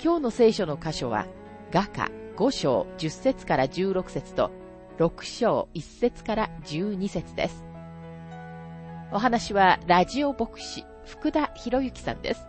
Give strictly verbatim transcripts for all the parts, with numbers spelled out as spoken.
今日の聖書の箇所は雅歌ごしょうじゅっせつからじゅうろくせつとろくしょういっせつからじゅうにせつです。お話はラジオ牧師福田博之さんです。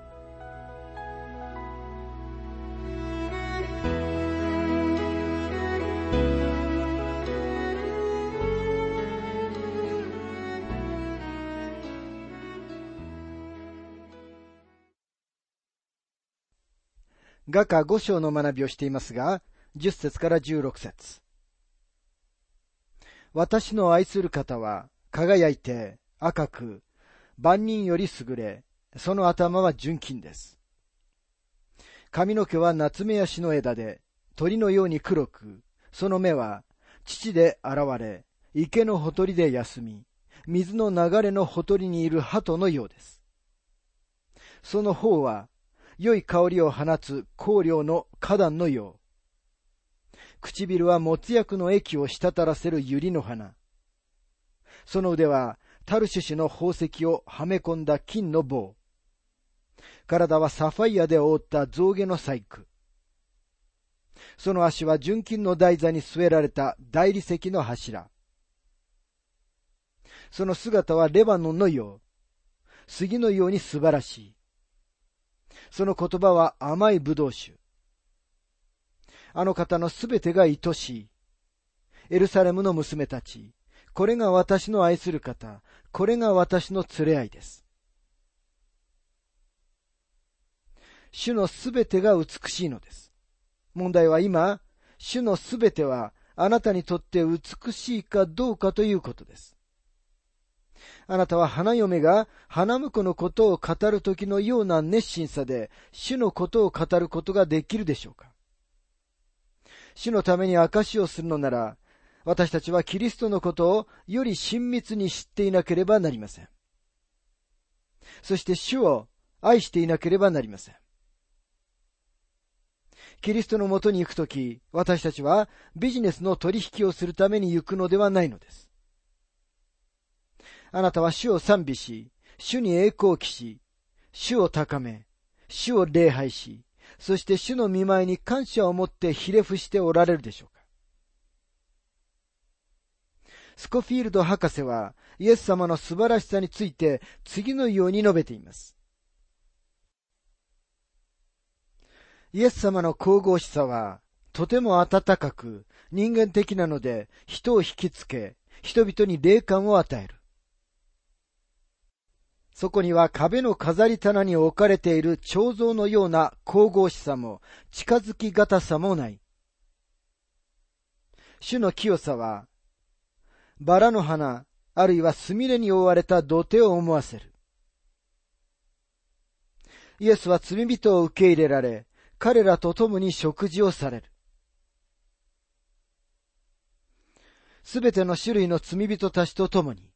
雅歌ご章の学びをしていますが、じゅっせつからじゅうろくせつ。私の愛する方は輝いて赤く、万人より優れ、その頭は純金です。髪の毛はナツメヤシの枝で、鳥のように黒く、その目は乳で現れ、池のほとりで休み、水の流れのほとりにいる鳩のようです。その頬は良い香りを放つ香料の花壇のよう。唇はもつ薬の液を滴らせる百合の花。その腕はタルシシの宝石をはめ込んだ金の棒。体はサファイアで覆った象牙の細工。その足は純金の台座に据えられた大理石の柱。その姿はレバノンのよう。杉のように素晴らしい。その言葉は甘い葡萄酒。あの方のすべてが愛しい。エルサレムの娘たち、これが私の愛する方、これが私の連れ合いです。主のすべてが美しいのです。問題は今、主のすべてはあなたにとって美しいかどうかということです。あなたは花嫁が花婿のことを語るときのような熱心さで主のことを語ることができるでしょうか。主のために証しをするのなら、私たちはキリストのことをより親密に知っていなければなりません。そして主を愛していなければなりません。キリストのもとに行くとき、私たちはビジネスの取引をするために行くのではないのです。あなたは主を賛美し、主に栄光を期し、主を高め、主を礼拝し、そして主の御前に感謝を持ってひれ伏しておられるでしょうか。スコフィールド博士は、イエス様の素晴らしさについて次のように述べています。イエス様の神々しさは、とても温かく、人間的なので、人を引きつけ、人々に霊感を与える。そこには壁の飾り棚に置かれている彫像のような神々しさも近づきがたさもない。主の清さは、バラの花、あるいはスミレに覆われた土手を思わせる。イエスは罪人を受け入れられ、彼らと共に食事をされる。すべての種類の罪人たちと共に、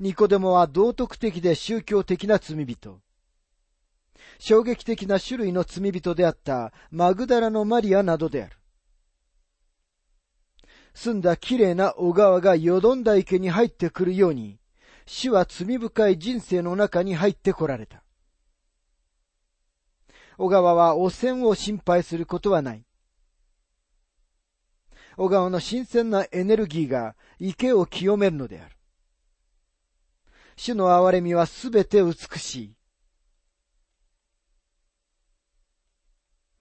ニコデモは道徳的で宗教的な罪人。衝撃的な種類の罪人であったマグダラのマリアなどである。澄んだ綺麗な小川がよどんだ池に入ってくるように、主は罪深い人生の中に入ってこられた。小川は汚染を心配することはない。小川の新鮮なエネルギーが池を清めるのである。主の憐れみはすべて美し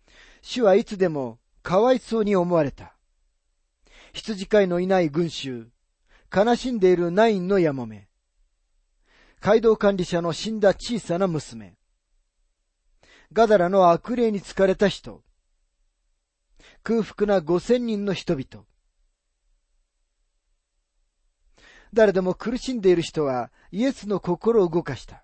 い。主はいつでもかわいそうに思われた。羊飼いのいない群衆、悲しんでいるナインのヤモメ、街道管理者の死んだ小さな娘、ガダラの悪霊に疲れた人、空腹な五千人の人々、誰でも苦しんでいる人はイエスの心を動かした。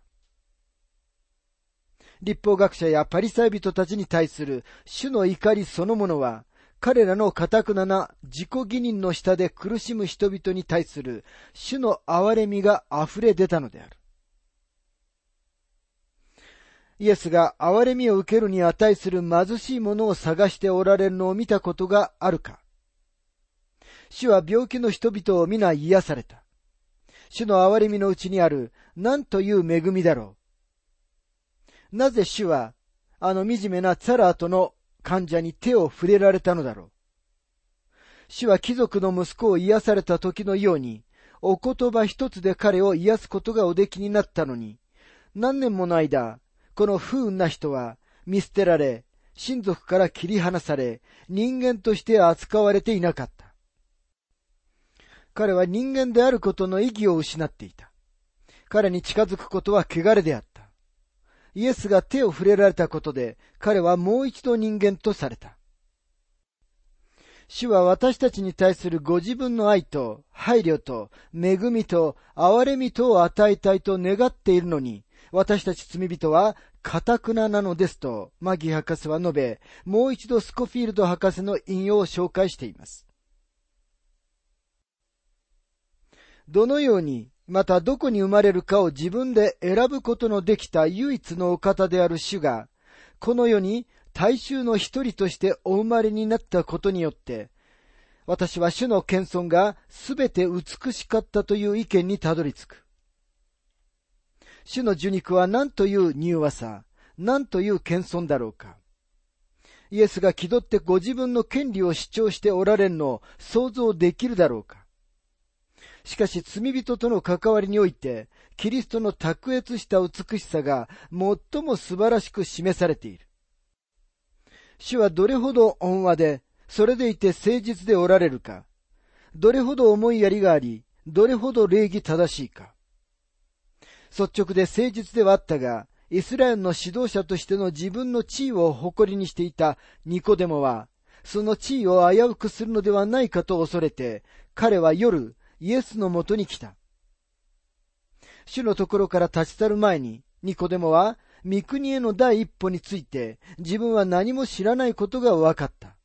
律法学者やパリサイ人たちに対する主の怒りそのものは、彼らのかたくなな自己義認の下で苦しむ人々に対する主の憐れみが溢れ出たのである。イエスが憐れみを受けるに値する貧しいものを探しておられるのを見たことがあるか。主は病気の人々を皆癒された。主の憐れみのうちにある何という恵みだろう。なぜ主はあの惨めなツァラートの患者に手を触れられたのだろう。主は貴族の息子を癒された時のように、お言葉一つで彼を癒すことがおできになったのに、何年もの間、この不運な人は見捨てられ、親族から切り離され、人間として扱われていなかった。彼は人間であることの意義を失っていた。彼に近づくことは穢れであった。イエスが手を触れられたことで、彼はもう一度人間とされた。主は私たちに対するご自分の愛と配慮と恵みと憐れみとを与えたいと願っているのに、私たち罪人は堅くななのですとマギー博士は述べ、もう一度スコフィールド博士の引用を紹介しています。どのように、またどこに生まれるかを自分で選ぶことのできた唯一のお方である主が、この世に大衆の一人としてお生まれになったことによって、私は主の謙遜がすべて美しかったという意見にたどり着く。主の受肉は何という柔和さ、何という謙遜だろうか。イエスが気取ってご自分の権利を主張しておられるのを想像できるだろうか。しかし罪人との関わりにおいて、キリストの卓越した美しさが最も素晴らしく示されている。主はどれほど温和で、それでいて誠実でおられるか、どれほど思いやりがあり、どれほど礼儀正しいか。率直で誠実ではあったが、イスラエルの指導者としての自分の地位を誇りにしていたニコデモは、その地位を危うくするのではないかと恐れて、彼は夜、イエスのもとに来た。主のところから立ち去る前に、ニコデモは、御国への第一歩について、自分は何も知らないことが分かった。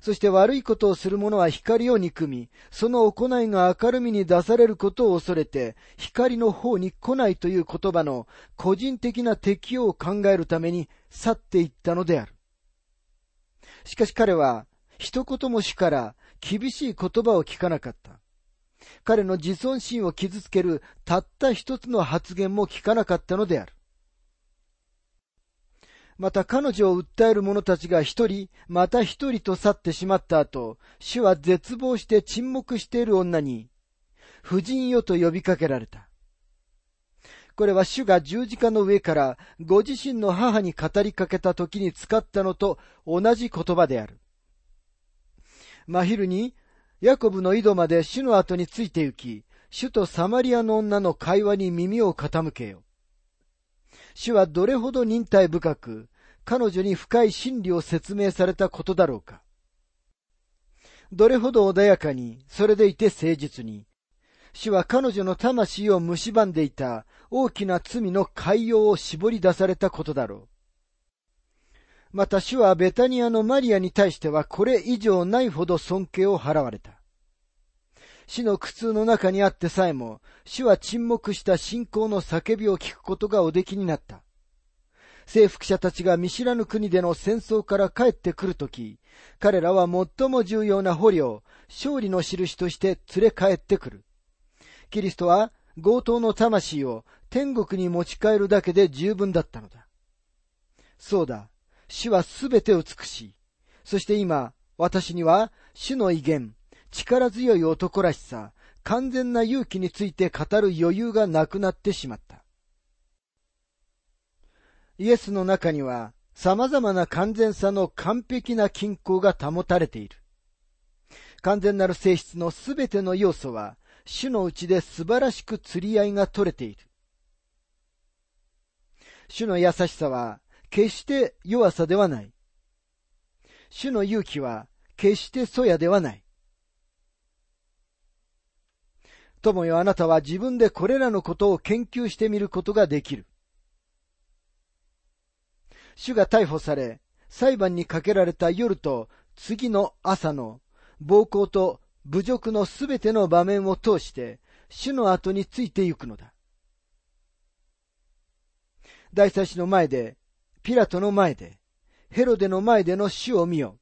そして悪いことをする者は光を憎み、その行いが明るみに出されることを恐れて、光の方に来ないという言葉の個人的な適用を考えるために去っていったのである。しかし彼は、一言も主から厳しい言葉を聞かなかった。彼の自尊心を傷つけるたった一つの発言も聞かなかったのである。また彼女を訴える者たちが一人、また一人と去ってしまった後、主は絶望して沈黙している女に、婦人よと呼びかけられた。これは主が十字架の上からご自身の母に語りかけた時に使ったのと同じ言葉である。真昼にヤコブの井戸まで主の後について行き、主とサマリアの女の会話に耳を傾けよ。主はどれほど忍耐深く、彼女に深い真理を説明されたことだろうか。どれほど穏やかに、それでいて誠実に、主は彼女の魂を蝕んでいた大きな罪の海洋を絞り出されたことだろう。また主はベタニアのマリアに対してはこれ以上ないほど尊敬を払われた。死の苦痛の中にあってさえも、主は沈黙した信仰の叫びを聞くことがおできになった。征服者たちが見知らぬ国での戦争から帰ってくるとき、彼らは最も重要な捕虜、勝利の印として連れ帰ってくる。キリストは強盗の魂を天国に持ち帰るだけで十分だったのだ。そうだ、主はすべて美しい。そして今、私には主の威厳、力強い男らしさ、完全な勇気について語る余裕がなくなってしまった。イエスの中には、様々な完全さの完璧な均衡が保たれている。完全なる性質のすべての要素は、主のうちで素晴らしく釣り合いが取れている。主の優しさは、決して弱さではない。主の勇気は、決して粗野ではない。友よ、あなたは自分でこれらのことを研究してみることができる。主が逮捕され、裁判にかけられた夜と次の朝の暴行と侮辱のすべての場面を通して、主の後についてゆくのだ。大祭司の前で、ピラトの前で、ヘロデの前での主を見よ。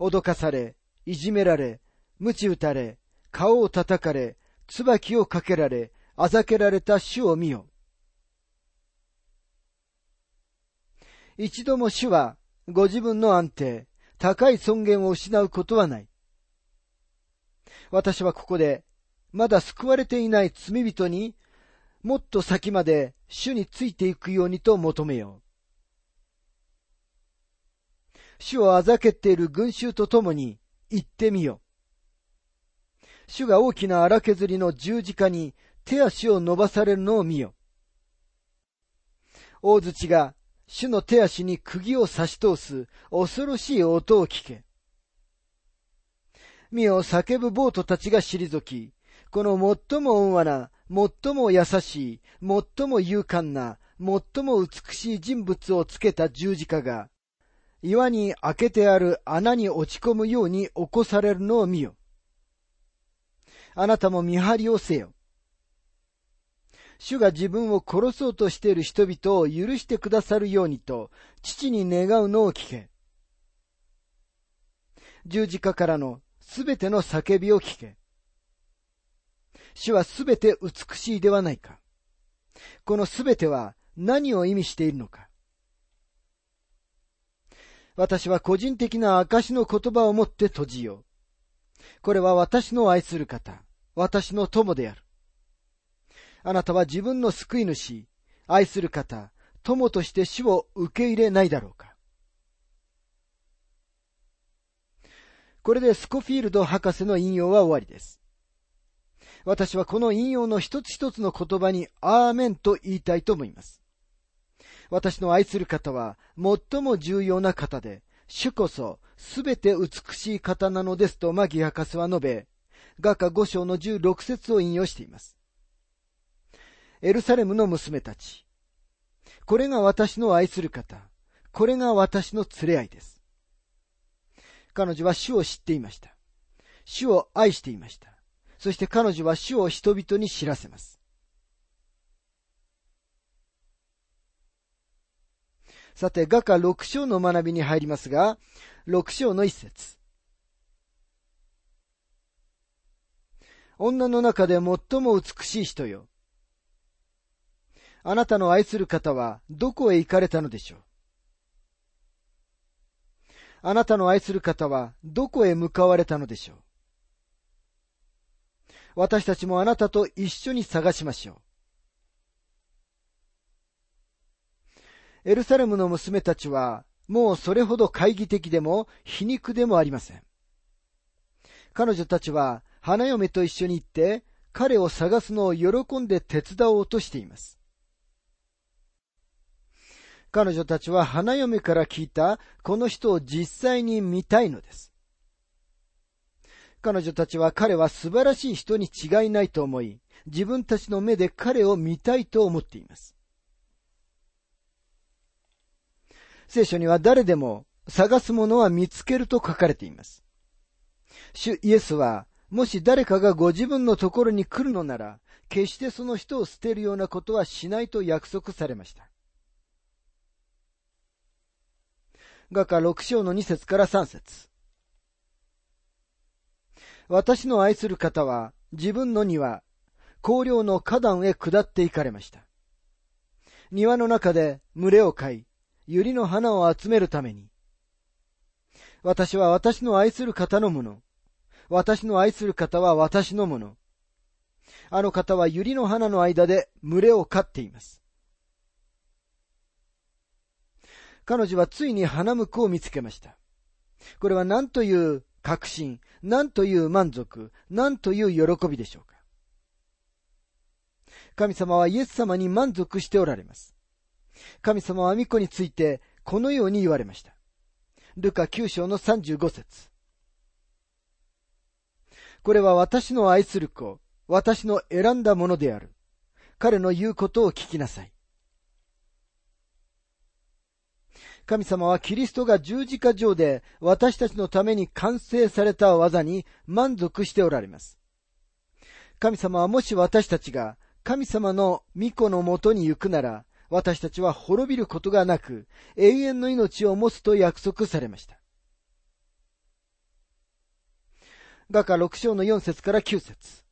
脅かされ、いじめられ、鞭打たれ、顔を叩かれ、椿をかけられ、あざけられた主を見よ。一度も主は、ご自分の安定、高い尊厳を失うことはない。私はここで、まだ救われていない罪人に、もっと先まで主についていくようにと求めよう。主をあざけっている群衆とともに、行ってみよう。主が大きな荒削りの十字架に手足を伸ばされるのを見よ。大槌が主の手足に釘を差し通す恐ろしい音を聞け。見よ、叫ぶ暴徒たちが退き、この最も温和な、最も優しい、最も勇敢な、最も美しい人物をつけた十字架が、岩に開けてある穴に落ち込むように起こされるのを見よ。あなたも見張りをせよ。主が自分を殺そうとしている人々を許してくださるようにと、父に願うのを聞け。十字架からのすべての叫びを聞け。主はすべて美しいではないか。このすべては何を意味しているのか。私は個人的な証の言葉を持って閉じよう。これは私の愛する方、私の友である。あなたは自分の救い主、愛する方、友として主を受け入れないだろうか。これでスコフィールド博士の引用は終わりです。私はこの引用の一つ一つの言葉にアーメンと言いたいと思います。私の愛する方は最も重要な方で、主こそすべて美しい方なのですとマギー博士は述べ、雅歌五章の十六節を引用しています。エルサレムの娘たち、これが私の愛する方、これが私の連れ合いです。彼女は主を知っていました。主を愛していました。そして彼女は主を人々に知らせます。さて、雅歌六章の学びに入りますが、六章の一節。女の中で最も美しい人よ。あなたの愛する方はどこへ行かれたのでしょう。あなたの愛する方はどこへ向かわれたのでしょう。私たちもあなたと一緒に探しましょう。エルサレムの娘たちは、もうそれほど懐疑的でも皮肉でもありません。彼女たちは、花嫁と一緒に行って、彼を探すのを喜んで手伝おうとしています。彼女たちは、花嫁から聞いた、この人を実際に見たいのです。彼女たちは彼は素晴らしい人に違いないと思い、自分たちの目で彼を見たいと思っています。聖書には誰でも探すものは見つけると書かれています。主イエスは、もし誰かがご自分のところに来るのなら、決してその人を捨てるようなことはしないと約束されました。雅歌六章の二節から三節。私の愛する方は、自分の庭、荒涼の花壇へ下って行かれました。庭の中で群れを飼い、百合の花を集めるために。私は私の愛する方のもの。私の愛する方は私のもの。あの方は百合の花の間で群れを飼っています。彼女はついに花婿を見つけました。これは何という確信、なんという満足、なんという喜びでしょうか。神様はイエス様に満足しておられます。神様は御子についてこのように言われました。ルカ九章の三十五節。これは私の愛する子、私の選んだものである。彼の言うことを聞きなさい。神様はキリストが十字架上で私たちのために完成された技に満足しておられます。神様はもし私たちが神様の御子のもとに行くなら、私たちは滅びることがなく、永遠の命を持つと約束されました。雅歌ろく章のよん節からきゅう節。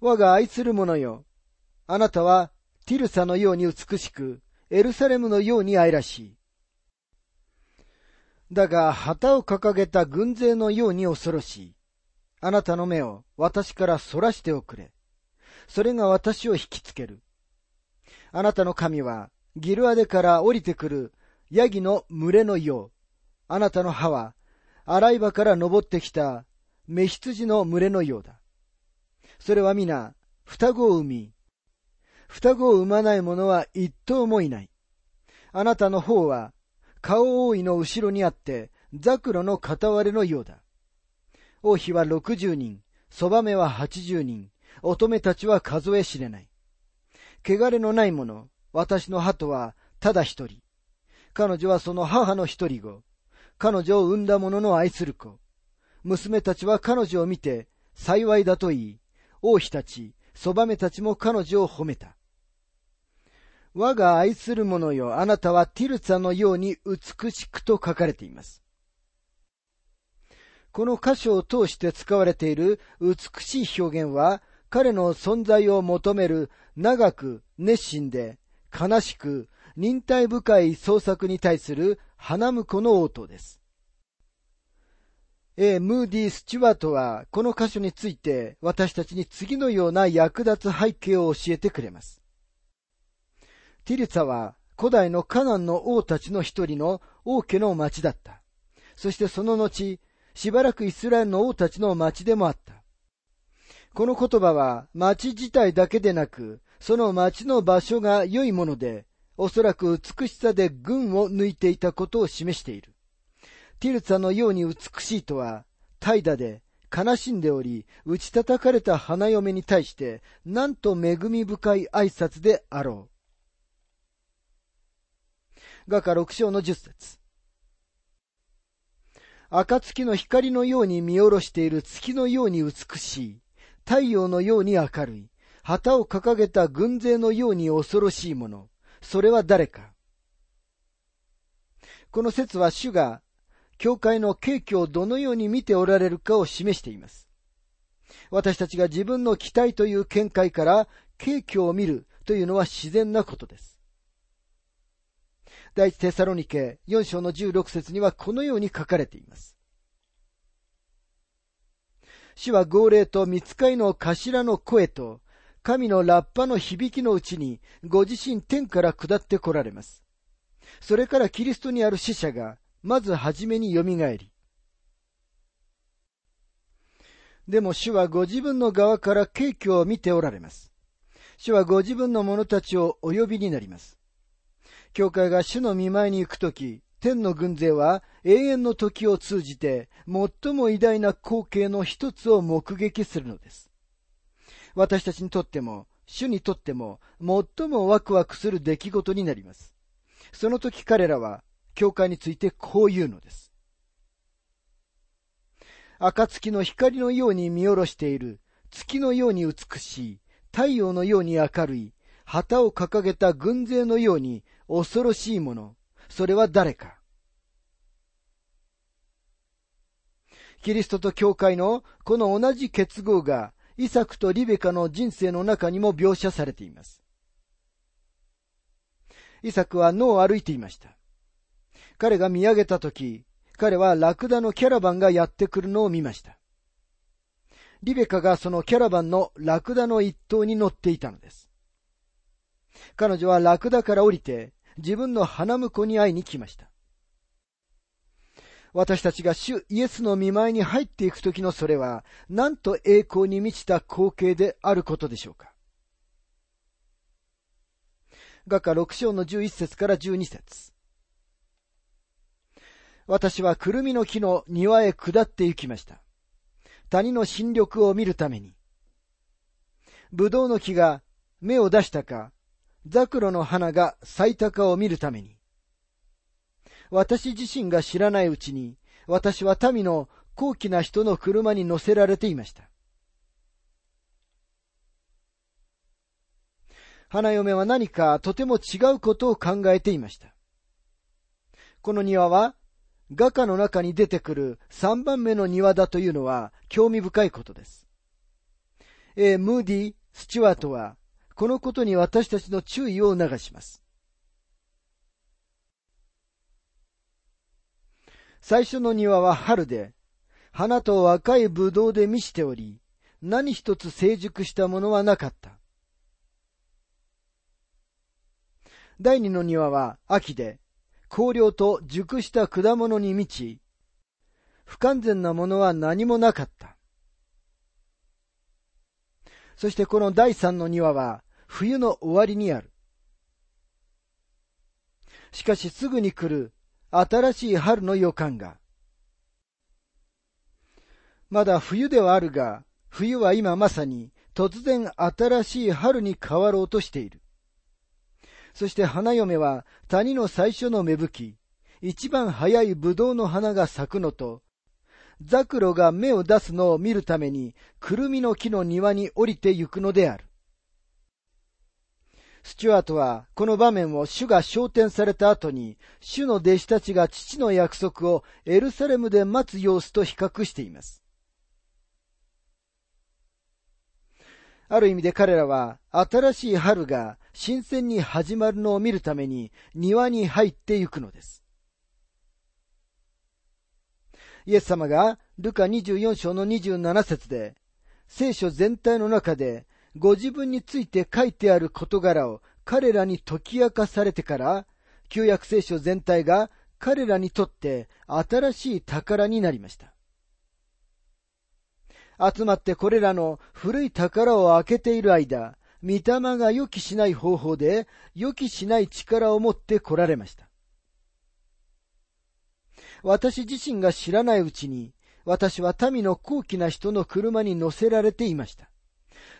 我が愛する者よ、あなたはティルサのように美しく、エルサレムのように愛らしい。だが旗を掲げた軍勢のように恐ろしい。あなたの目を私からそらしておくれ。それが私を引きつける。あなたの神はギルアデから降りてくるヤギの群れのよう。あなたの歯は洗い場から登ってきたメヒツジの群れのようだ。それは皆、双子を産み、双子を産まない者は一頭もいない。あなたの方は、顔覆いの後ろにあって、ザクロの片割れのようだ。王妃は六十人、そばめは八十人、乙女たちは数え知れない。汚れのない者、私の鳩はただ一人。彼女はその母の一人子。彼女を産んだ者の愛する子。娘たちは彼女を見て、幸いだと言い、王妃たち、そばめたちも彼女を褒めた。我が愛する者よ、あなたはティルツァのように美しくと書かれています。この箇所を通して使われている美しい表現は、彼の存在を求める長く熱心で悲しく忍耐深い創作に対する花婿の応答です。A. ムーディ・スチュワートは、この箇所について、私たちに次のような役立つ背景を教えてくれます。ティルツァは、古代のカナンの王たちの一人の王家の町だった。そしてその後、しばらくイスラエルの王たちの町でもあった。この言葉は、町自体だけでなく、その町の場所が良いもので、おそらく美しさで群を抜いていたことを示している。ティルツァのように美しいとは、怠惰で悲しんでおり、打ち叩かれた花嫁に対して、なんと恵み深い挨拶であろう。雅歌ろく章のじゅっ節。暁の光のように見下ろしている月のように美しい、太陽のように明るい、旗を掲げた軍勢のように恐ろしいもの、それは誰か。この説は主が、教会の景況をどのように見ておられるかを示しています。私たちが自分の期待という見解から景況を見るというのは自然なことです。第一テサロニケよん章のじゅうろく節にはこのように書かれています。主は号令と御使いの頭の声と神のラッパの響きのうちにご自身天から下って来られます。それからキリストにある死者がまずはじめによみがえり。でも主はご自分の側から景況を見ておられます。主はご自分の者たちをお呼びになります。教会が主の御前に行くとき、天の軍勢は永遠の時を通じて最も偉大な光景の一つを目撃するのです。私たちにとっても、主にとっても、最もワクワクする出来事になります。その時彼らは、教会についてこう言うのです。暁の光のように見下ろしている、月のように美しい、太陽のように明るい、旗を掲げた軍勢のように恐ろしいもの、それは誰か。キリストと教会のこの同じ結合が、イサクとリベカの人生の中にも描写されています。イサクは野を歩いていました。彼が見上げたとき、彼はラクダのキャラバンがやってくるのを見ました。リベカがそのキャラバンのラクダの一頭に乗っていたのです。彼女はラクダから降りて、自分の花婿に会いに来ました。私たちが主イエスの御前に入っていくときのそれは、なんと栄光に満ちた光景であることでしょうか。雅歌ろく章のじゅういち節からじゅうに節。私はくるみの木の庭へ下って行きました。谷の新緑を見るために。ぶどうの木が芽を出したか、ザクロの花が咲いたかを見るために、私自身が知らないうちに、私は民の高貴な人の車に乗せられていました。花嫁は何かとても違うことを考えていました。この庭は、画家の中に出てくる三番目の庭だというのは興味深いことです。えー、ムーディ・スチュワートは、このことに私たちの注意を促します。最初の庭は春で、花と若いブドウで満ちており、何一つ成熟したものはなかった。第二の庭は秋で、荒涼と熟した果物に満ち、不完全なものは何もなかった。そしてこの第三の庭は、冬の終わりにある。しかしすぐに来る、新しい春の予感が。まだ冬ではあるが、冬は今まさに突然新しい春に変わろうとしている。そして花嫁は谷の最初の芽吹き、一番早いブドウの花が咲くのと、ザクロが芽を出すのを見るために、クルミの木の庭に降りてゆくのである。スチュワートは、この場面を主が昇天された後に、主の弟子たちが父の約束をエルサレムで待つ様子と比較しています。ある意味で彼らは、新しい春が新鮮に始まるのを見るために、庭に入っていくのです。イエス様が、ルカにじゅうよん章のにじゅうなな節で、聖書全体の中で、ご自分について書いてある事柄を彼らに解き明かされてから、旧約聖書全体が彼らにとって新しい宝になりました。集まってこれらの古い宝を開けている間、御霊が予期しない方法で予期しない力を持って来られました。私自身が知らないうちに、私は民の高貴な人の車に乗せられていました。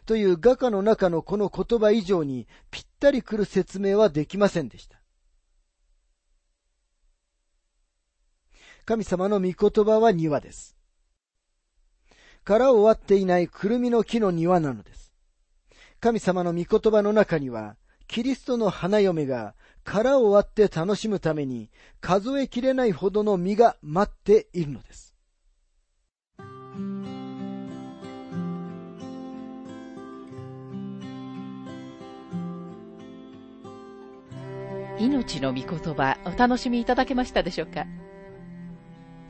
という画家の中のこの言葉以上にぴったりくる説明はできませんでした。神様の御言葉は庭です。殻を割っていないくるみの木の庭なのです。神様の御言葉の中には、キリストの花嫁が殻を割って楽しむために数えきれないほどの実が待っているのです。命の御言葉、お楽しみいただけましたでしょうか。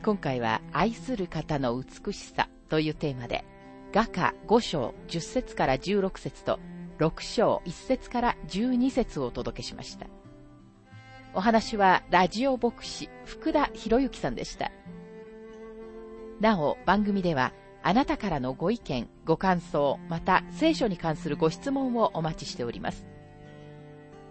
今回は愛する方の美しさというテーマで、雅歌ご章じゅっ節からじゅうろく節とろく章いち節からじゅうに節をお届けしました。お話はラジオ牧師福田博之さんでした。なお番組ではあなたからのご意見ご感想、また聖書に関するご質問をお待ちしております。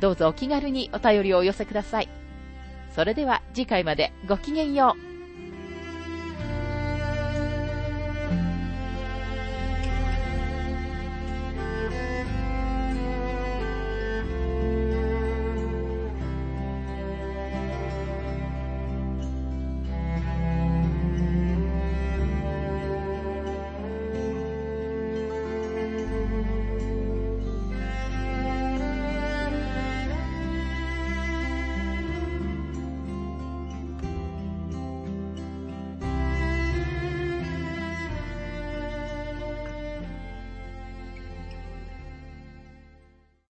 どうぞお気軽にお便りをお寄せください。それでは次回までごきげんよう。